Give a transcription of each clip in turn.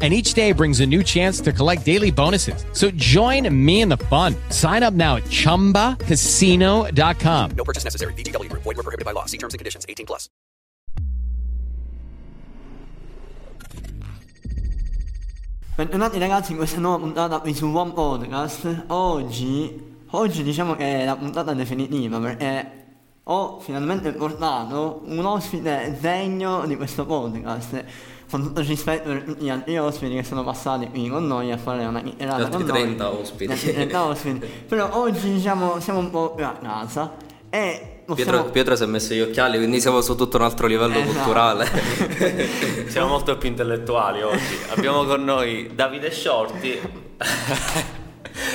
And each day brings a new chance to collect daily bonuses. So join me in the fun. Sign up now at ChumbaCasino.com. No purchase necessary. VGW Group. Void where prohibited by law. See terms and conditions. 18+. Bentornati ragazzi in questa nuova puntata qui su One Podcast. Oggi diciamo che è la puntata definitiva perché ho finalmente portato un ospite degno di questo podcast. Con tutto il rispetto per tutti gli altri ospiti che sono passati qui con noi a fare una chiacchierata con noi. 30 ospiti. Però oggi diciamo siamo un po' a casa e Pietro si è messo gli occhiali, quindi siamo su tutto un altro livello culturale. Siamo molto più intellettuali oggi. Abbiamo con noi Davide Shorty.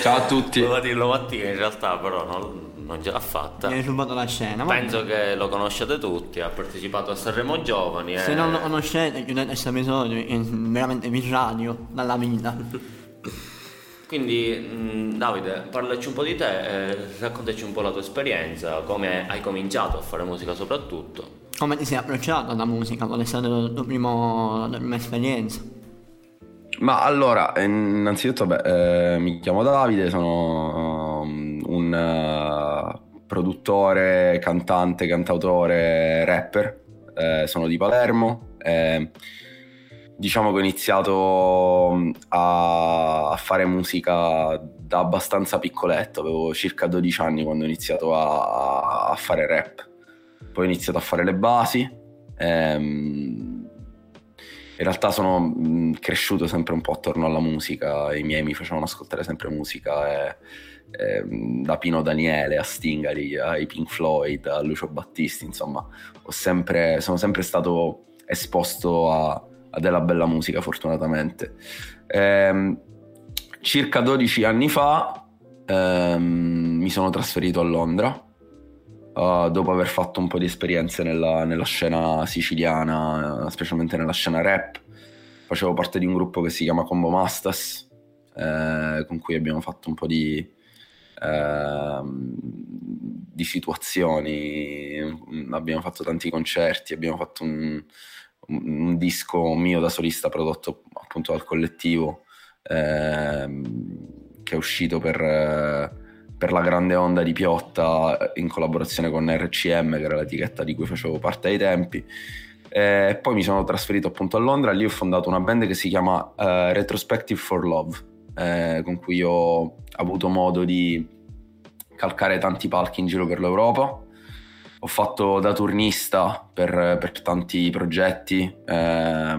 Ciao a tutti. Volevo dirlo Mattia in realtà, però non ce l'ha fatta. Mi hai rubato la scena. Penso che lo conosciate tutti. Ha partecipato a Sanremo Giovani. Se non lo conoscete, chiudete questo episodio. È veramente virradio dalla vita. Quindi, Davide, parlaci un po' di te. Raccontaci un po' la tua esperienza. Come hai cominciato a fare musica, soprattutto. Come ti sei approcciato alla musica? Qual è stata la prima esperienza? Ma allora, innanzitutto, mi chiamo Davide, sono un produttore, cantante, cantautore, rapper, sono di Palermo, diciamo che ho iniziato a fare musica da abbastanza piccoletto, avevo circa 12 anni quando ho iniziato a fare rap, poi ho iniziato a fare le basi, in realtà sono cresciuto sempre un po' attorno alla musica, i miei mi facevano ascoltare sempre musica da Pino Daniele a Stingari ai Pink Floyd a Lucio Battisti, insomma sono sempre stato esposto a della bella musica, fortunatamente. Circa 12 anni fa mi sono trasferito a Londra dopo aver fatto un po' di esperienze nella scena siciliana, specialmente nella scena rap. Facevo parte di un gruppo che si chiama Combo Masters, con cui abbiamo fatto un po' di situazioni, abbiamo fatto tanti concerti, abbiamo fatto un disco mio da solista prodotto appunto dal collettivo, che è uscito per la grande onda di Piotta in collaborazione con RCM, che era l'etichetta di cui facevo parte ai tempi. Poi mi sono trasferito appunto a Londra, lì ho fondato una band che si chiama Retrospective for Love, con cui ho avuto modo di calcare tanti palchi in giro per l'Europa. Ho fatto da turnista per tanti progetti, tra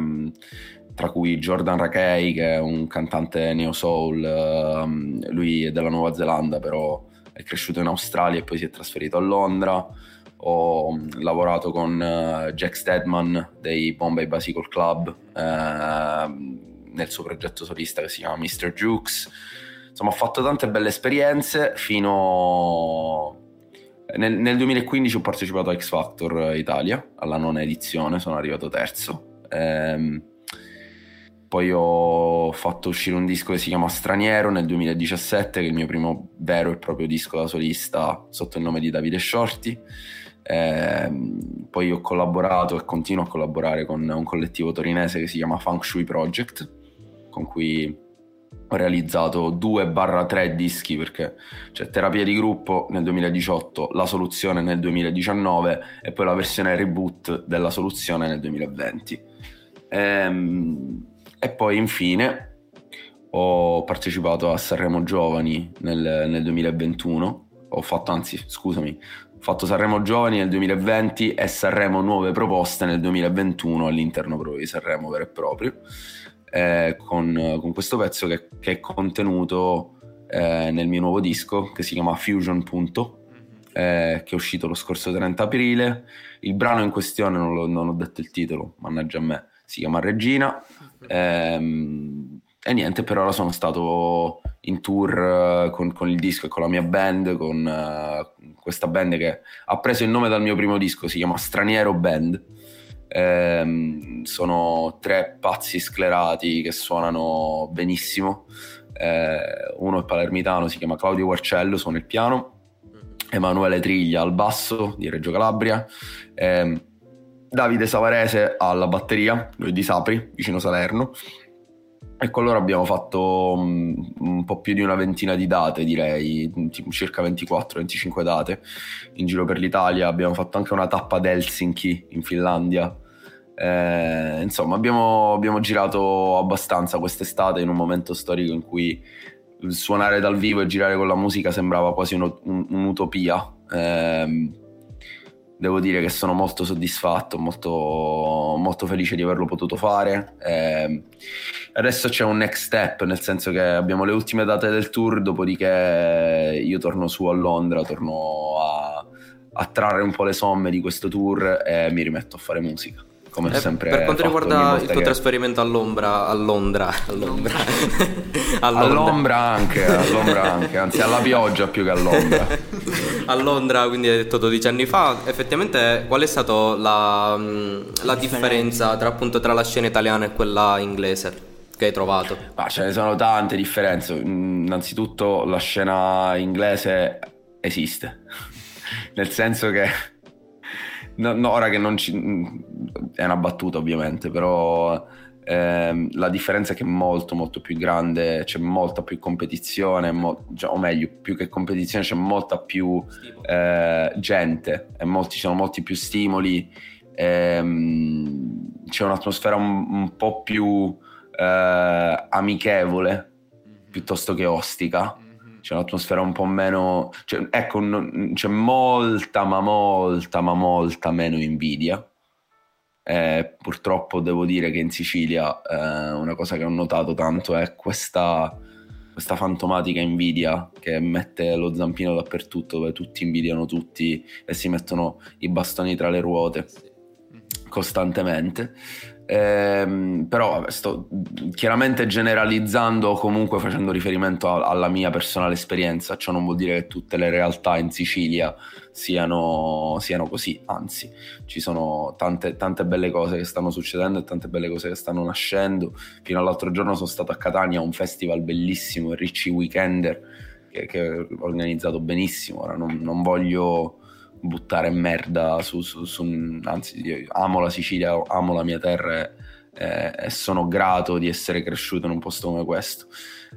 cui Jordan Rakei, che è un cantante neo soul, lui è della Nuova Zelanda però è cresciuto in Australia e poi si è trasferito a Londra. Ho lavorato con Jack Stedman dei Bombay Bicycle Club nel suo progetto solista che si chiama Mr. Jukes. Insomma, ho fatto tante belle esperienze fino nel 2015 ho partecipato a X Factor Italia, alla 9ª edizione, sono arrivato 3° Poi ho fatto uscire un disco che si chiama Straniero nel 2017, che è il mio primo vero e proprio disco da solista sotto il nome di Davide Shorty. Poi ho collaborato e continuo a collaborare con un collettivo torinese che si chiama Feng Shui Project, con cui ho realizzato 2/3 dischi, perché c'è Terapia di gruppo nel 2018, La soluzione nel 2019 e poi la versione reboot della soluzione nel 2020. E poi infine ho partecipato a Sanremo Giovani nel 2021, ho fatto Sanremo Giovani nel 2020 e Sanremo Nuove Proposte nel 2021 all'interno proprio di Sanremo vero e proprio, con questo pezzo che è contenuto nel mio nuovo disco che si chiama Fusion Punto, che è uscito lo scorso 30 aprile. Il brano in questione non ho detto il titolo, mannaggia a me, si chiama Regina. E niente, per ora sono stato in tour con il disco e con la mia band, con questa band che ha preso il nome dal mio primo disco, si chiama Straniero Band. Sono tre pazzi sclerati che suonano benissimo. Uno è palermitano, si chiama Claudio Warcello, suona il piano, Emanuele Triglia al basso, di Reggio Calabria, Davide Savarese alla batteria, lui di Sapri, vicino Salerno, e con loro abbiamo fatto un po' più di una ventina di date, direi circa 24-25 date in giro per l'Italia. Abbiamo fatto anche una tappa ad Helsinki in Finlandia, insomma abbiamo girato abbastanza quest'estate, in un momento storico in cui suonare dal vivo e girare con la musica sembrava quasi un'utopia. Devo dire che sono molto soddisfatto, molto felice di averlo potuto fare. Adesso c'è un next step, nel senso che abbiamo le ultime date del tour, dopodiché io torno su a Londra, torno a trarre un po' le somme di questo tour e mi rimetto a fare musica. Come sempre per quanto riguarda il tuo trasferimento a Londra, anzi alla pioggia più che a Londra. A Londra, quindi hai detto 12 anni fa, effettivamente qual è stata la differenza tra la scena italiana e quella inglese che hai trovato? Ma ce ne sono tante differenze. Innanzitutto la scena inglese esiste, nel senso che no, ora che non ci... è una battuta ovviamente, però la differenza è che è molto molto più grande, c'è molta più competizione, o meglio, più che competizione c'è molta più gente, e ci sono molti più stimoli, c'è un'atmosfera un po' più amichevole piuttosto che ostica. C'è un'atmosfera un po' meno... c'è molta meno invidia. Purtroppo devo dire che in Sicilia una cosa che ho notato tanto è questa fantomatica invidia che mette lo zampino dappertutto, dove tutti invidiano tutti e si mettono i bastoni tra le ruote costantemente. Però sto chiaramente generalizzando o comunque facendo riferimento alla mia personale esperienza, ciò non vuol dire che tutte le realtà in Sicilia siano così, anzi ci sono tante belle cose che stanno succedendo e tante belle cose che stanno nascendo. Fino all'altro giorno sono stato a Catania a un festival bellissimo, Ricci Weekender, che è organizzato benissimo. Ora non voglio buttare merda anzi, io amo la Sicilia, amo la mia terra e sono grato di essere cresciuto in un posto come questo,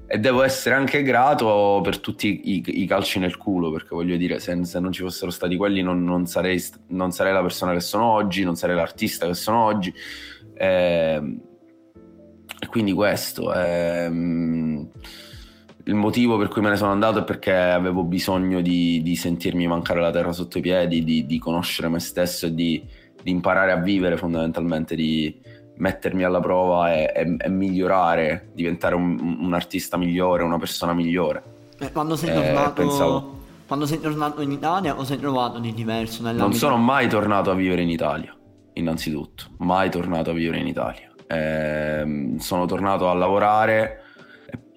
e devo essere anche grato per tutti i calci nel culo, perché voglio dire, se non ci fossero stati quelli non sarei la persona che sono oggi, non sarei l'artista che sono oggi, e quindi questo è... Il motivo per cui me ne sono andato è perché avevo bisogno di sentirmi mancare la terra sotto i piedi, di conoscere me stesso e di imparare a vivere, fondamentalmente, di mettermi alla prova e migliorare, diventare un artista migliore, una persona migliore. Quando sei tornato in Italia, cosa hai trovato di diverso nell'ambito? Non sono mai tornato a vivere in Italia, innanzitutto, mai tornato a vivere in Italia. Sono tornato a lavorare.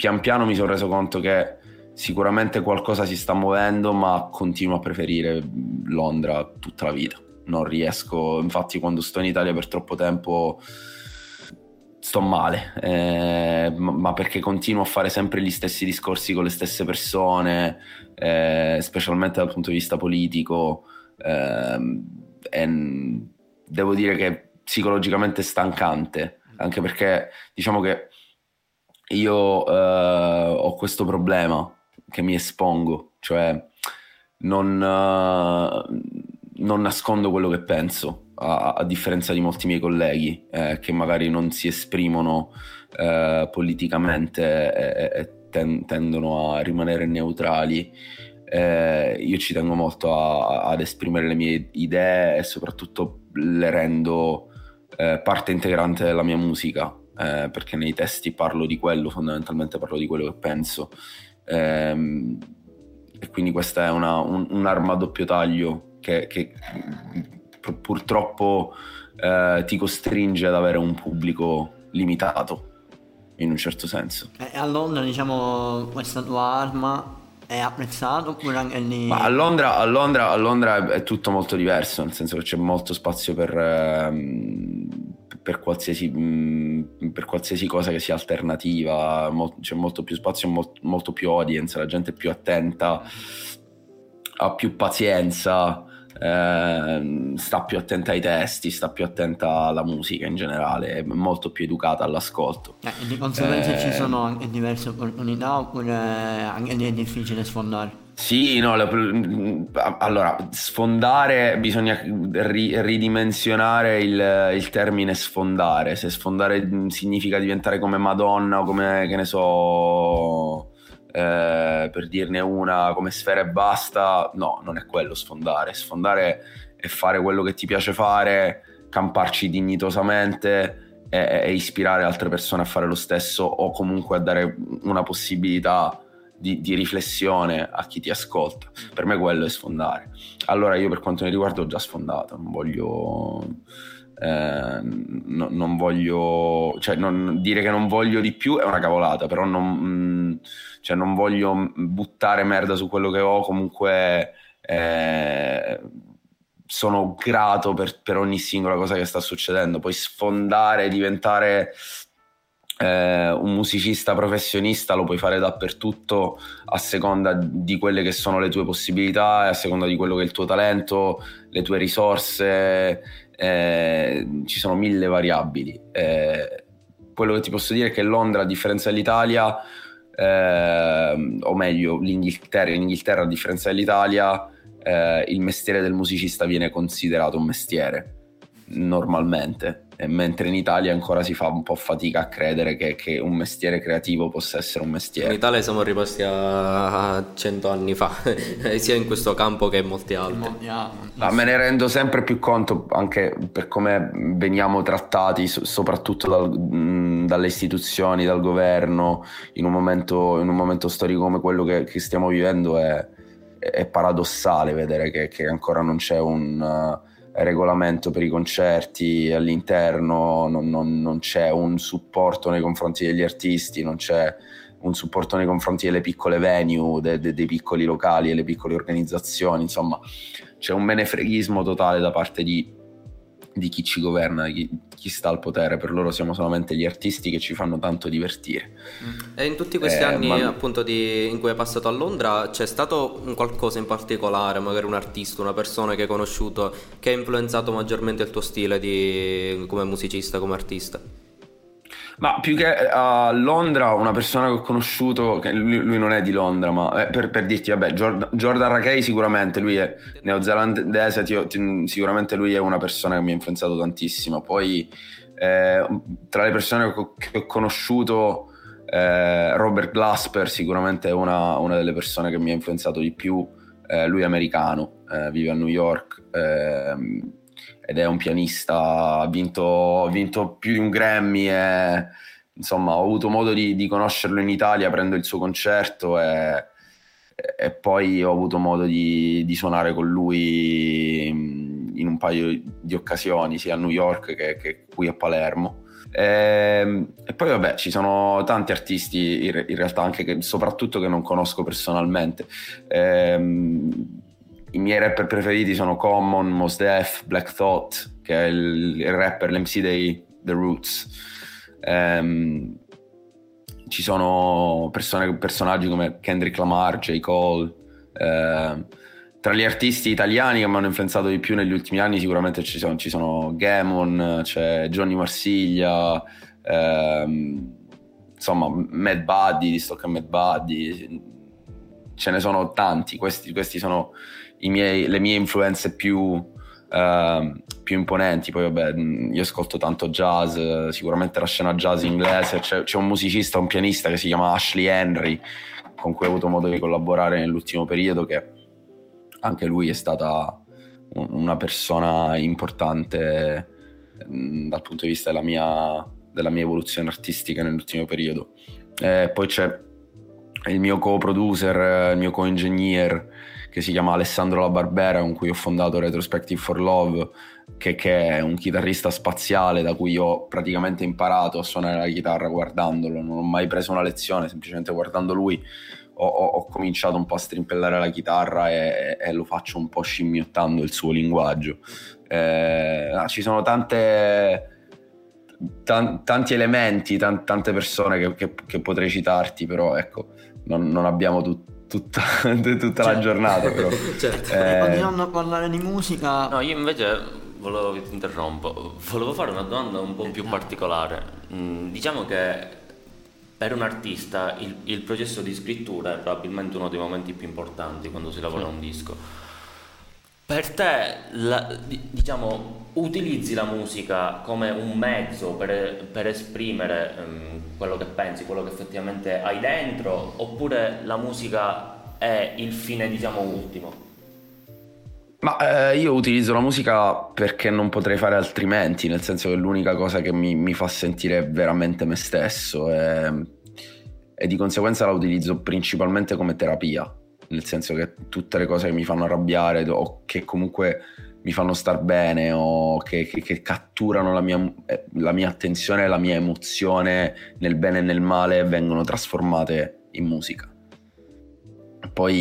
Pian piano mi sono reso conto che sicuramente qualcosa si sta muovendo, ma continuo a preferire Londra tutta la vita. Non riesco, infatti quando sto in Italia per troppo tempo sto male, ma perché continuo a fare sempre gli stessi discorsi con le stesse persone, specialmente dal punto di vista politico, e devo dire che è psicologicamente stancante, anche perché diciamo che io ho questo problema che mi espongo, cioè non nascondo quello che penso, a differenza di molti miei colleghi che magari non si esprimono politicamente e tendono a rimanere neutrali. Io ci tengo molto ad esprimere le mie idee e soprattutto le rendo parte integrante della mia musica. Perché nei testi parlo di quello, fondamentalmente parlo di quello che penso, e quindi questa è un'arma a doppio taglio che purtroppo ti costringe ad avere un pubblico limitato. in un certo senso. A Londra, diciamo, questa tua arma è apprezzato oppure anche lì? Ma a Londra è tutto molto diverso, nel senso che c'è molto spazio per qualsiasi cosa che sia alternativa, c'è molto più spazio, molto più audience, la gente è più attenta, ha più pazienza, sta più attenta ai testi, sta più attenta alla musica in generale, è molto più educata all'ascolto. Di conseguenza ci sono anche diverse opportunità oppure anche lì è difficile sfondare? Sì, no, allora sfondare, bisogna ridimensionare il termine sfondare. Se sfondare significa diventare come Madonna o come, che ne so, per dirne una, come Sfera e Basta, no, non è quello sfondare. Sfondare è fare quello che ti piace fare, camparci dignitosamente e ispirare altre persone a fare lo stesso, o comunque a dare una possibilità di riflessione a chi ti ascolta. Per me quello è sfondare. Allora io, per quanto mi riguarda, ho già sfondato, non voglio dire che non voglio di più è una cavolata, però non voglio buttare merda su quello che ho. Comunque sono grato per ogni singola cosa che sta succedendo. Poi sfondare, diventare un musicista professionista, lo puoi fare dappertutto, a seconda di quelle che sono le tue possibilità, a seconda di quello che è il tuo talento, le tue risorse, ci sono mille variabili. Quello che ti posso dire è che Londra, a differenza dell'Italia, o meglio l'Inghilterra, a differenza dell'Italia, il mestiere del musicista viene considerato un mestiere normalmente, mentre in Italia ancora si fa un po' fatica a credere che un mestiere creativo possa essere un mestiere. In Italia siamo riposti a 100 anni fa, sia in questo campo che in molti altri. Me ne rendo sempre più conto, anche per come veniamo trattati, soprattutto dalle istituzioni, dal governo, in un momento storico come quello che stiamo vivendo. È paradossale vedere che ancora non c'è un regolamento per i concerti all'interno, non c'è un supporto nei confronti degli artisti, non c'è un supporto nei confronti delle piccole venue, dei piccoli locali e le piccole organizzazioni. Insomma, c'è un menefreghismo totale da parte di chi ci governa, chi sta al potere. Per loro siamo solamente gli artisti che ci fanno tanto divertire. E in tutti questi anni appunto in cui è passato a Londra, c'è stato un qualcosa in particolare, magari un artista, una persona che hai conosciuto, che ha influenzato maggiormente il tuo stile come musicista, come artista? Ma più che a Londra, una persona che ho conosciuto, che lui non è di Londra, ma per dirti, vabbè, Jordan Rakei sicuramente, lui è neozelandese, sicuramente lui è una persona che mi ha influenzato tantissimo. Poi tra le persone che ho conosciuto, Robert Glasper sicuramente è una delle persone che mi ha influenzato di più. Lui è americano, vive a New York, ed è un pianista, ha vinto più di un Grammy, e insomma ho avuto modo di conoscerlo in Italia, prendo il suo concerto e poi ho avuto modo di suonare con lui in un paio di occasioni, sia a New York che qui a Palermo. E poi vabbè, ci sono tanti artisti in realtà, anche soprattutto che non conosco personalmente. I miei rapper preferiti sono Common, Mos Def, Black Thought, che è il rapper, l'MC dei The Roots. Ci sono personaggi come Kendrick Lamar, J. Cole. Tra gli artisti italiani che mi hanno influenzato di più negli ultimi anni sicuramente ci sono Gamon, c'è Johnny Marsiglia, insomma Mad Buddy, Mad Buddy. Ce ne sono tanti. Questi sono le mie influenze più imponenti. Poi vabbè, io ascolto tanto jazz, sicuramente la scena jazz inglese. C'è un musicista, un pianista che si chiama Ashley Henry, con cui ho avuto modo di collaborare nell'ultimo periodo, che anche lui è stata una persona importante dal punto di vista della mia evoluzione artistica nell'ultimo periodo. Poi c'è il mio co-producer, il mio co-engineer, che si chiama Alessandro La Barbera, con cui ho fondato Retrospective for Love, che è un chitarrista spaziale da cui ho praticamente imparato a suonare la chitarra guardandolo, non ho mai preso una lezione, semplicemente guardando lui ho cominciato un po' a strimpellare la chitarra e lo faccio un po' scimmiottando il suo linguaggio. Ci sono tanti elementi, tante persone che potrei citarti, però ecco, non abbiamo tutta certo. La giornata, però. Certo. Continuando a parlare di musica. No, io invece ti interrompo, volevo fare una domanda un po' più particolare. Diciamo che per un artista il processo di scrittura è probabilmente uno dei momenti più importanti quando si lavora un disco. Per te, diciamo, utilizzi la musica come un mezzo per esprimere quello che pensi, quello che effettivamente hai dentro, oppure la musica è il fine, diciamo, ultimo? Ma io utilizzo la musica perché non potrei fare altrimenti, nel senso che è l'unica cosa che mi fa sentire veramente me stesso e di conseguenza la utilizzo principalmente come terapia, nel senso che tutte le cose che mi fanno arrabbiare o che comunque mi fanno star bene o che catturano la mia attenzione e la mia emozione nel bene e nel male vengono trasformate in musica. Poi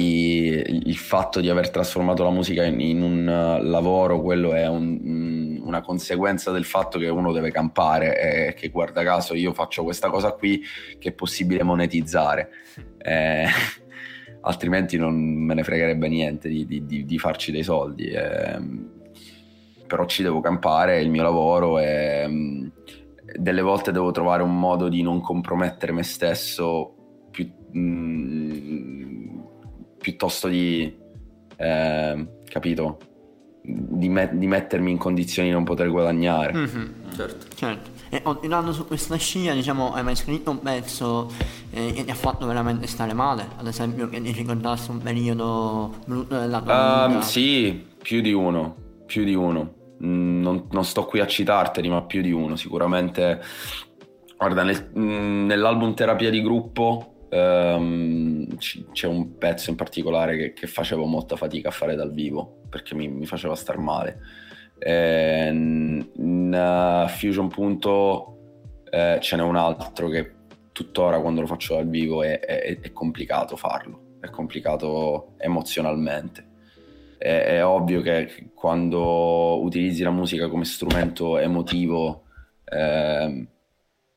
il fatto di aver trasformato la musica in un lavoro, quello è una conseguenza del fatto che uno deve campare e che, guarda caso, io faccio questa cosa qui che è possibile monetizzare, altrimenti non me ne fregherebbe niente di farci dei soldi, però ci devo campare, è il mio lavoro e delle volte devo trovare un modo di non compromettere me stesso piuttosto di capito, di mettermi in condizioni di non poter guadagnare. Certo. E andando su questa scia, diciamo, hai mai scritto un pezzo che ti ha fatto veramente stare male, ad esempio che ti ricordasse un periodo brutto della tua vita? Sì, più di uno, non sto qui a citarteli, ma più di uno sicuramente. Guarda, nell'album Terapia di Gruppo c'è un pezzo in particolare che facevo molta fatica a fare dal vivo perché mi faceva star male. In Fusion, ce n'è un altro che tuttora quando lo faccio dal vivo è complicato farlo, è complicato emozionalmente. È ovvio che quando utilizzi la musica come strumento emotivo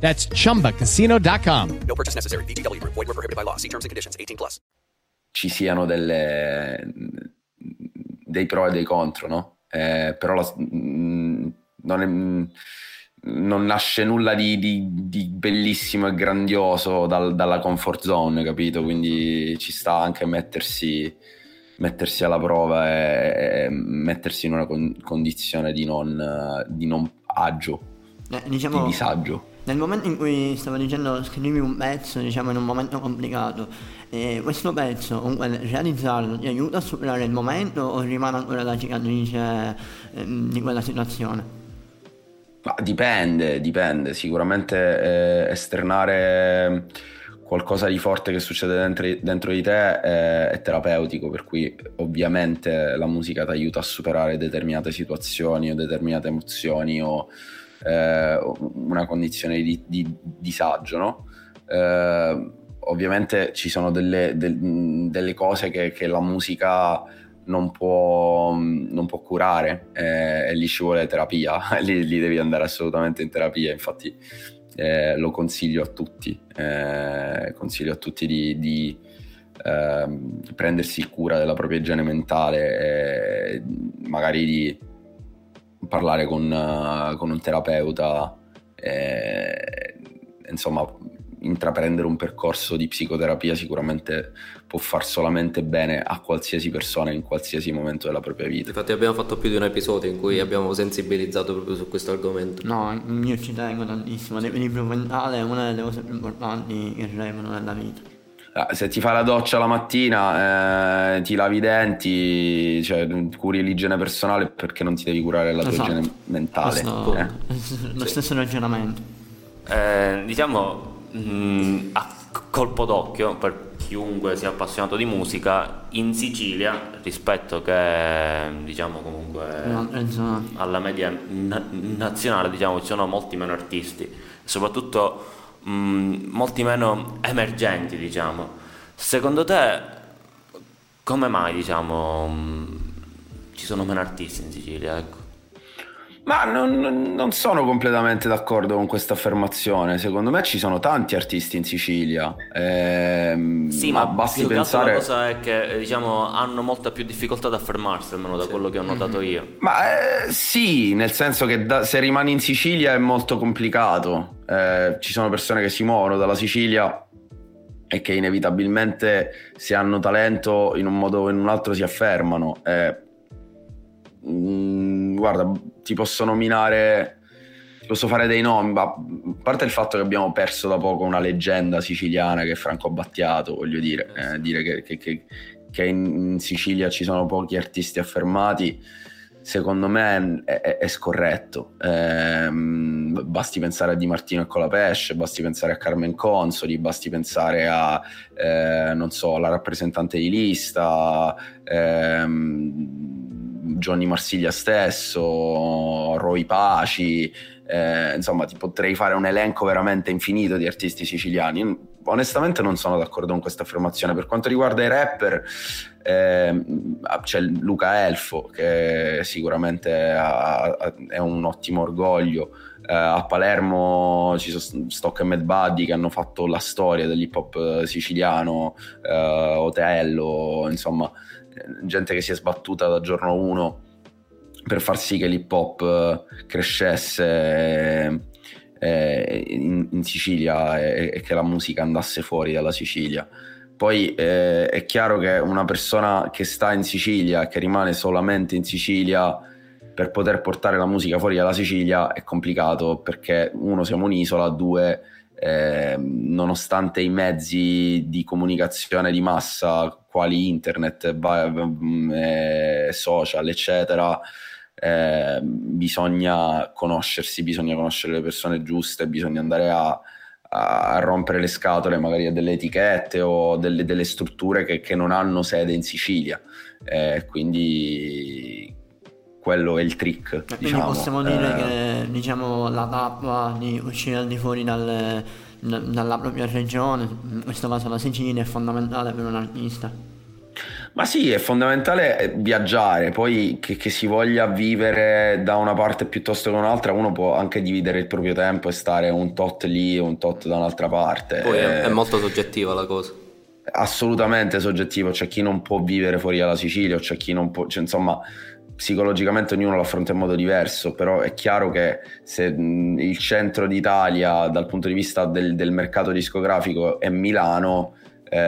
That's chumbacasino.com. No purchase necessary. VGW Group. Void where prohibited by law. See terms and conditions. 18+. Ci siano dei pro e dei contro, no? Però non nasce nulla di bellissimo e grandioso dalla comfort zone, capito? Quindi ci sta anche mettersi alla prova e mettersi in una condizione di non agio, diciamo, di disagio. Nel momento in cui stavo dicendo scrivi un pezzo, diciamo, in un momento complicato, questo pezzo comunque realizzarlo ti aiuta a superare il momento o rimane ancora la cicatrice di quella situazione? Ma dipende. Sicuramente esternare qualcosa di forte che succede dentro di te è terapeutico, per cui ovviamente la musica ti aiuta a superare determinate situazioni o determinate emozioni o una condizione di disagio, no? Ovviamente ci sono delle cose che la musica non può curare, e lì ci vuole terapia, lì devi andare assolutamente in terapia. Infatti lo consiglio a tutti di prendersi cura della propria igiene mentale, magari di parlare con un terapeuta, insomma intraprendere un percorso di psicoterapia sicuramente può far solamente bene a qualsiasi persona in qualsiasi momento della propria vita. Infatti abbiamo fatto più di un episodio in cui abbiamo sensibilizzato proprio su questo argomento. No, io ci tengo tantissimo, l'equilibrio mentale è una delle cose più importanti che rimangono nella vita. Se ti fai la doccia la mattina, ti lavi i denti, cioè, curi l'igiene personale, perché non ti devi curare la tua igiene mentale? Lo stesso ragionamento. A colpo d'occhio, per chiunque sia appassionato di musica, in Sicilia, rispetto che comunque alla media nazionale, ci sono molti meno artisti, soprattutto molti meno emergenti, Secondo te come mai ci sono meno artisti in Sicilia? Ma non sono completamente d'accordo con questa affermazione. Secondo me ci sono tanti artisti in Sicilia. Sì, ma basti pensare. La cosa è che hanno molta più difficoltà ad affermarsi, almeno da quello che ho notato io. Ma sì, nel senso che se rimani in Sicilia è molto complicato. Ci sono persone che si muovono dalla Sicilia e che inevitabilmente, se hanno talento in un modo o in un altro, si affermano. Guarda, ti posso fare dei nomi, ma a parte il fatto che abbiamo perso da poco una leggenda siciliana che è Franco Battiato, voglio dire, che in Sicilia ci sono pochi artisti affermati, secondo me è scorretto. Basti pensare a Di Martino e Colapesce, basti pensare a Carmen Consoli, basti pensare a alla rappresentante di lista, Johnny Marsiglia stesso, Roy Paci, ti potrei fare un elenco veramente infinito di artisti siciliani. Io, onestamente, non sono d'accordo con questa affermazione. Per quanto riguarda i rapper, c'è Luca Elfo, che sicuramente è un ottimo orgoglio. A Palermo ci sono Stock e Mad Buddy, che hanno fatto la storia dell'hip hop siciliano, Otello, gente che si è sbattuta da giorno uno per far sì che l'hip hop crescesse in Sicilia e che la musica andasse fuori dalla Sicilia. Poi è chiaro che una persona che sta in Sicilia, che rimane solamente in Sicilia, per poter portare la musica fuori dalla Sicilia è complicato, perché uno, siamo un'isola, due, nonostante i mezzi di comunicazione di massa quali internet, social, eccetera, bisogna conoscersi, bisogna conoscere le persone giuste, bisogna andare a rompere le scatole magari a delle etichette o delle strutture che non hanno sede in Sicilia, quindi quello è il trick. E quindi possiamo dire che la tappa di uscire al di fuori dalla propria regione, in questo caso la Sicilia, è fondamentale per un artista. Ma sì, è fondamentale viaggiare, poi che si voglia vivere da una parte piuttosto che un'altra, uno può anche dividere il proprio tempo e stare un tot lì e un tot da un'altra parte. Poi è molto soggettiva la cosa. Assolutamente soggettiva, c'è chi non può vivere fuori dalla Sicilia, c'è chi non può, psicologicamente ognuno lo affronta in modo diverso, però è chiaro che se il centro d'Italia dal punto di vista del mercato discografico è Milano,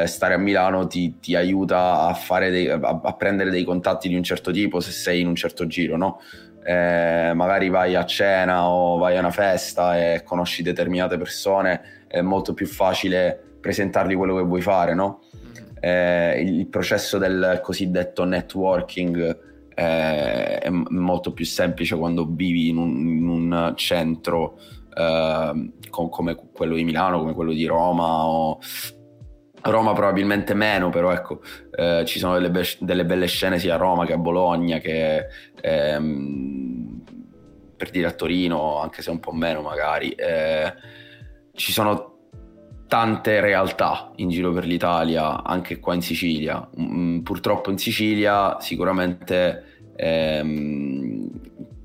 stare a Milano ti aiuta a fare a prendere dei contatti di un certo tipo, se sei in un certo giro, no? Magari vai a cena o vai a una festa e conosci determinate persone, è molto più facile presentargli quello che vuoi fare, no? Il processo del cosiddetto networking è molto più semplice quando vivi in un centro come quello di Milano, come quello di Roma, o Roma probabilmente meno, però ecco, ci sono delle belle scene sia a Roma che a Bologna, che per dire a Torino, anche se un po' meno magari. Ci sono tante realtà in giro per l'Italia, anche qua in Sicilia. Purtroppo in Sicilia sicuramente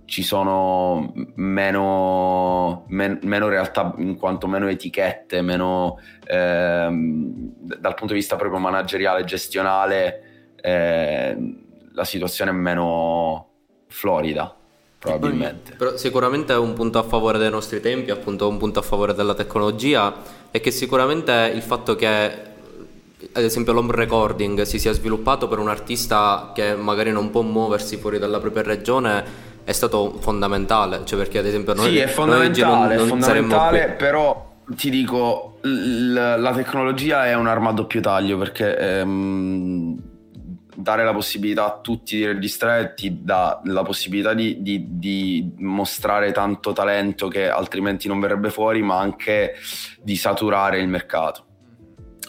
ci sono meno realtà, in quanto meno etichette, meno dal punto di vista proprio manageriale e gestionale, la situazione è meno florida. probabilmente. Però sicuramente è un punto a favore dei nostri tempi, appunto un punto a favore della tecnologia, è che sicuramente il fatto che ad esempio l'home recording si sia sviluppato per un artista che magari non può muoversi fuori dalla propria regione è stato fondamentale, cioè perché ad esempio noi sì, è fondamentale, non è fondamentale, però ti dico la tecnologia è un'arma a doppio taglio, perché dare la possibilità a tutti di registrare ti dà la possibilità di mostrare tanto talento che altrimenti non verrebbe fuori, ma anche di saturare il mercato,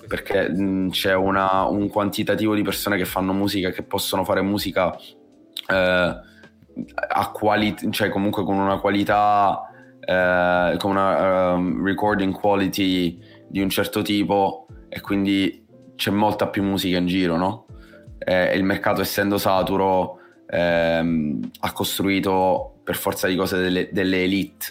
perché c'è un quantitativo di persone che fanno musica, che possono fare musica cioè comunque con una qualità, con una recording quality di un certo tipo, e quindi c'è molta più musica in giro, no? E il mercato, essendo saturo, ha costruito per forza di cose delle elite,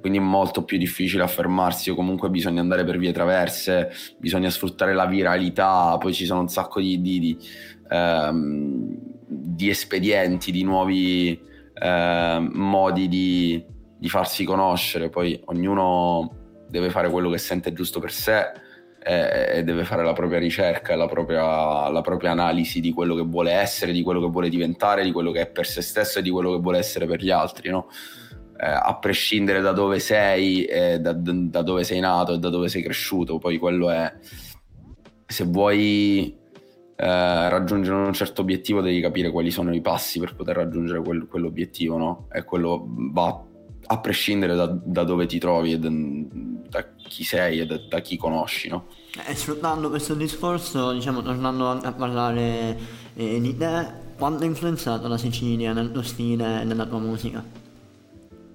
quindi è molto più difficile affermarsi, o comunque bisogna andare per vie traverse, bisogna sfruttare la viralità, poi ci sono un sacco di espedienti, di nuovi modi di farsi conoscere, poi ognuno deve fare quello che sente giusto per sé, e deve fare la propria ricerca, la propria analisi di quello che vuole essere, di quello che vuole diventare, di quello che è per se stesso e di quello che vuole essere per gli altri, no? A prescindere da dove sei, da dove sei nato e da dove sei cresciuto. Poi quello è, se vuoi raggiungere un certo obiettivo devi capire quali sono i passi per poter raggiungere quell'obiettivo, no? E quello va a prescindere da dove ti trovi e da chi sei e da chi conosci, no? Sfruttando questo discorso, diciamo, tornando a parlare di te, quanto ha influenzato la Sicilia nel tuo stile e nella tua musica?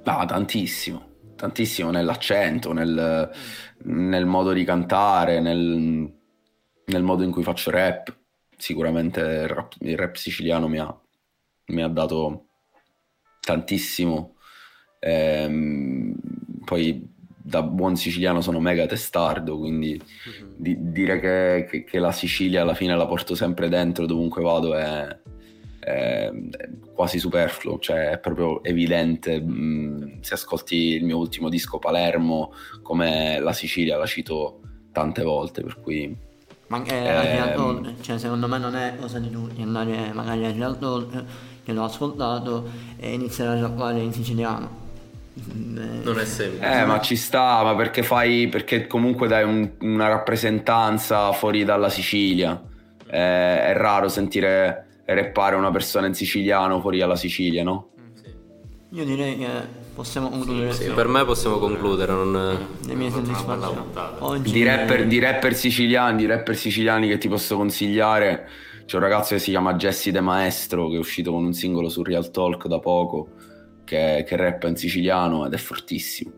Ah, tantissimo nell'accento, nel modo di cantare, nel modo in cui faccio rap. Sicuramente il rap siciliano mi ha dato tantissimo. Poi da buon siciliano sono mega testardo, quindi dire che la Sicilia alla fine la porto sempre dentro dovunque vado è quasi superfluo, cioè è proprio evidente. Se ascolti il mio ultimo disco Palermo, come la Sicilia la cito tante volte, per cui ma anche Real Talk, cioè secondo me non è cosa di tutti andare magari a Real Talk, che l'ho ascoltato, e iniziare a parlare in siciliano. Non è semplice, ma ci sta, ma perché comunque dai una rappresentanza fuori dalla Sicilia. È raro sentire rappare una persona in siciliano fuori dalla Sicilia, no? Sì. Io direi che possiamo concludere. Sì, per me possiamo concludere. Le mie soddisfazioni. Di rapper siciliani che ti posso consigliare. C'è un ragazzo che si chiama Jesse De Maestro, che è uscito con un singolo su Real Talk da poco, che rappa in siciliano ed è fortissimo.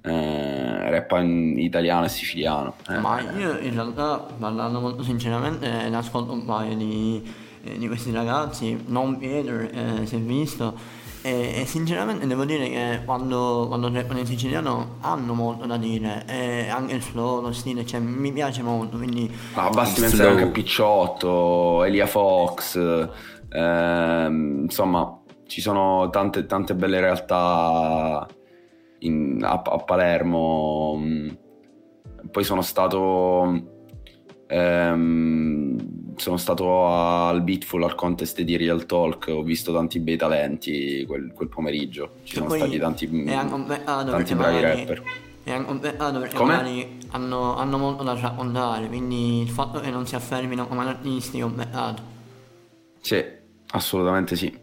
Rappa in italiano e siciliano. Ma io in realtà, parlando molto sinceramente, ne ascolto un paio di questi ragazzi, non Peter, si è visto, e sinceramente devo dire che quando rappano in siciliano hanno molto da dire, anche il flow, lo stile, cioè, mi piace molto, quindi... Ah, basti pensare anche a Picciotto, Elia Fox, insomma ci sono tante belle realtà a Palermo. Poi sono stato al Beatful, al contest di Real Talk, ho visto tanti bei talenti quel pomeriggio. Ci sono stati tanti bravi rapper. E anche un peccato perché magari hanno molto da raccontare, quindi il fatto che non si affermino come artisti è un peccato. Sì, assolutamente sì.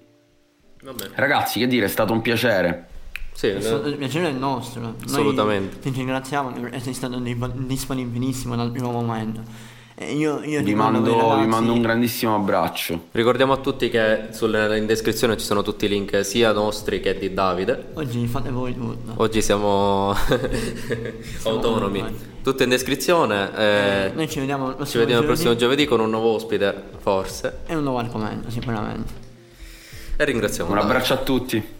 Vabbè. Ragazzi, che dire, è stato un piacere. Sì, il piacere è nostro. Assolutamente. Noi ti ringraziamo perché sei stato disponibilissimo dal primo momento. Io vi mando un grandissimo abbraccio. Ricordiamo a tutti che in descrizione ci sono tutti i link, sia nostri che di Davide. Oggi fate voi tutto. Oggi siamo autonomi. Tutto in descrizione. Noi ci vediamo il prossimo giovedì con un nuovo ospite, forse. E un nuovo argomento, sicuramente. E ringraziamo. Un abbraccio a tutti.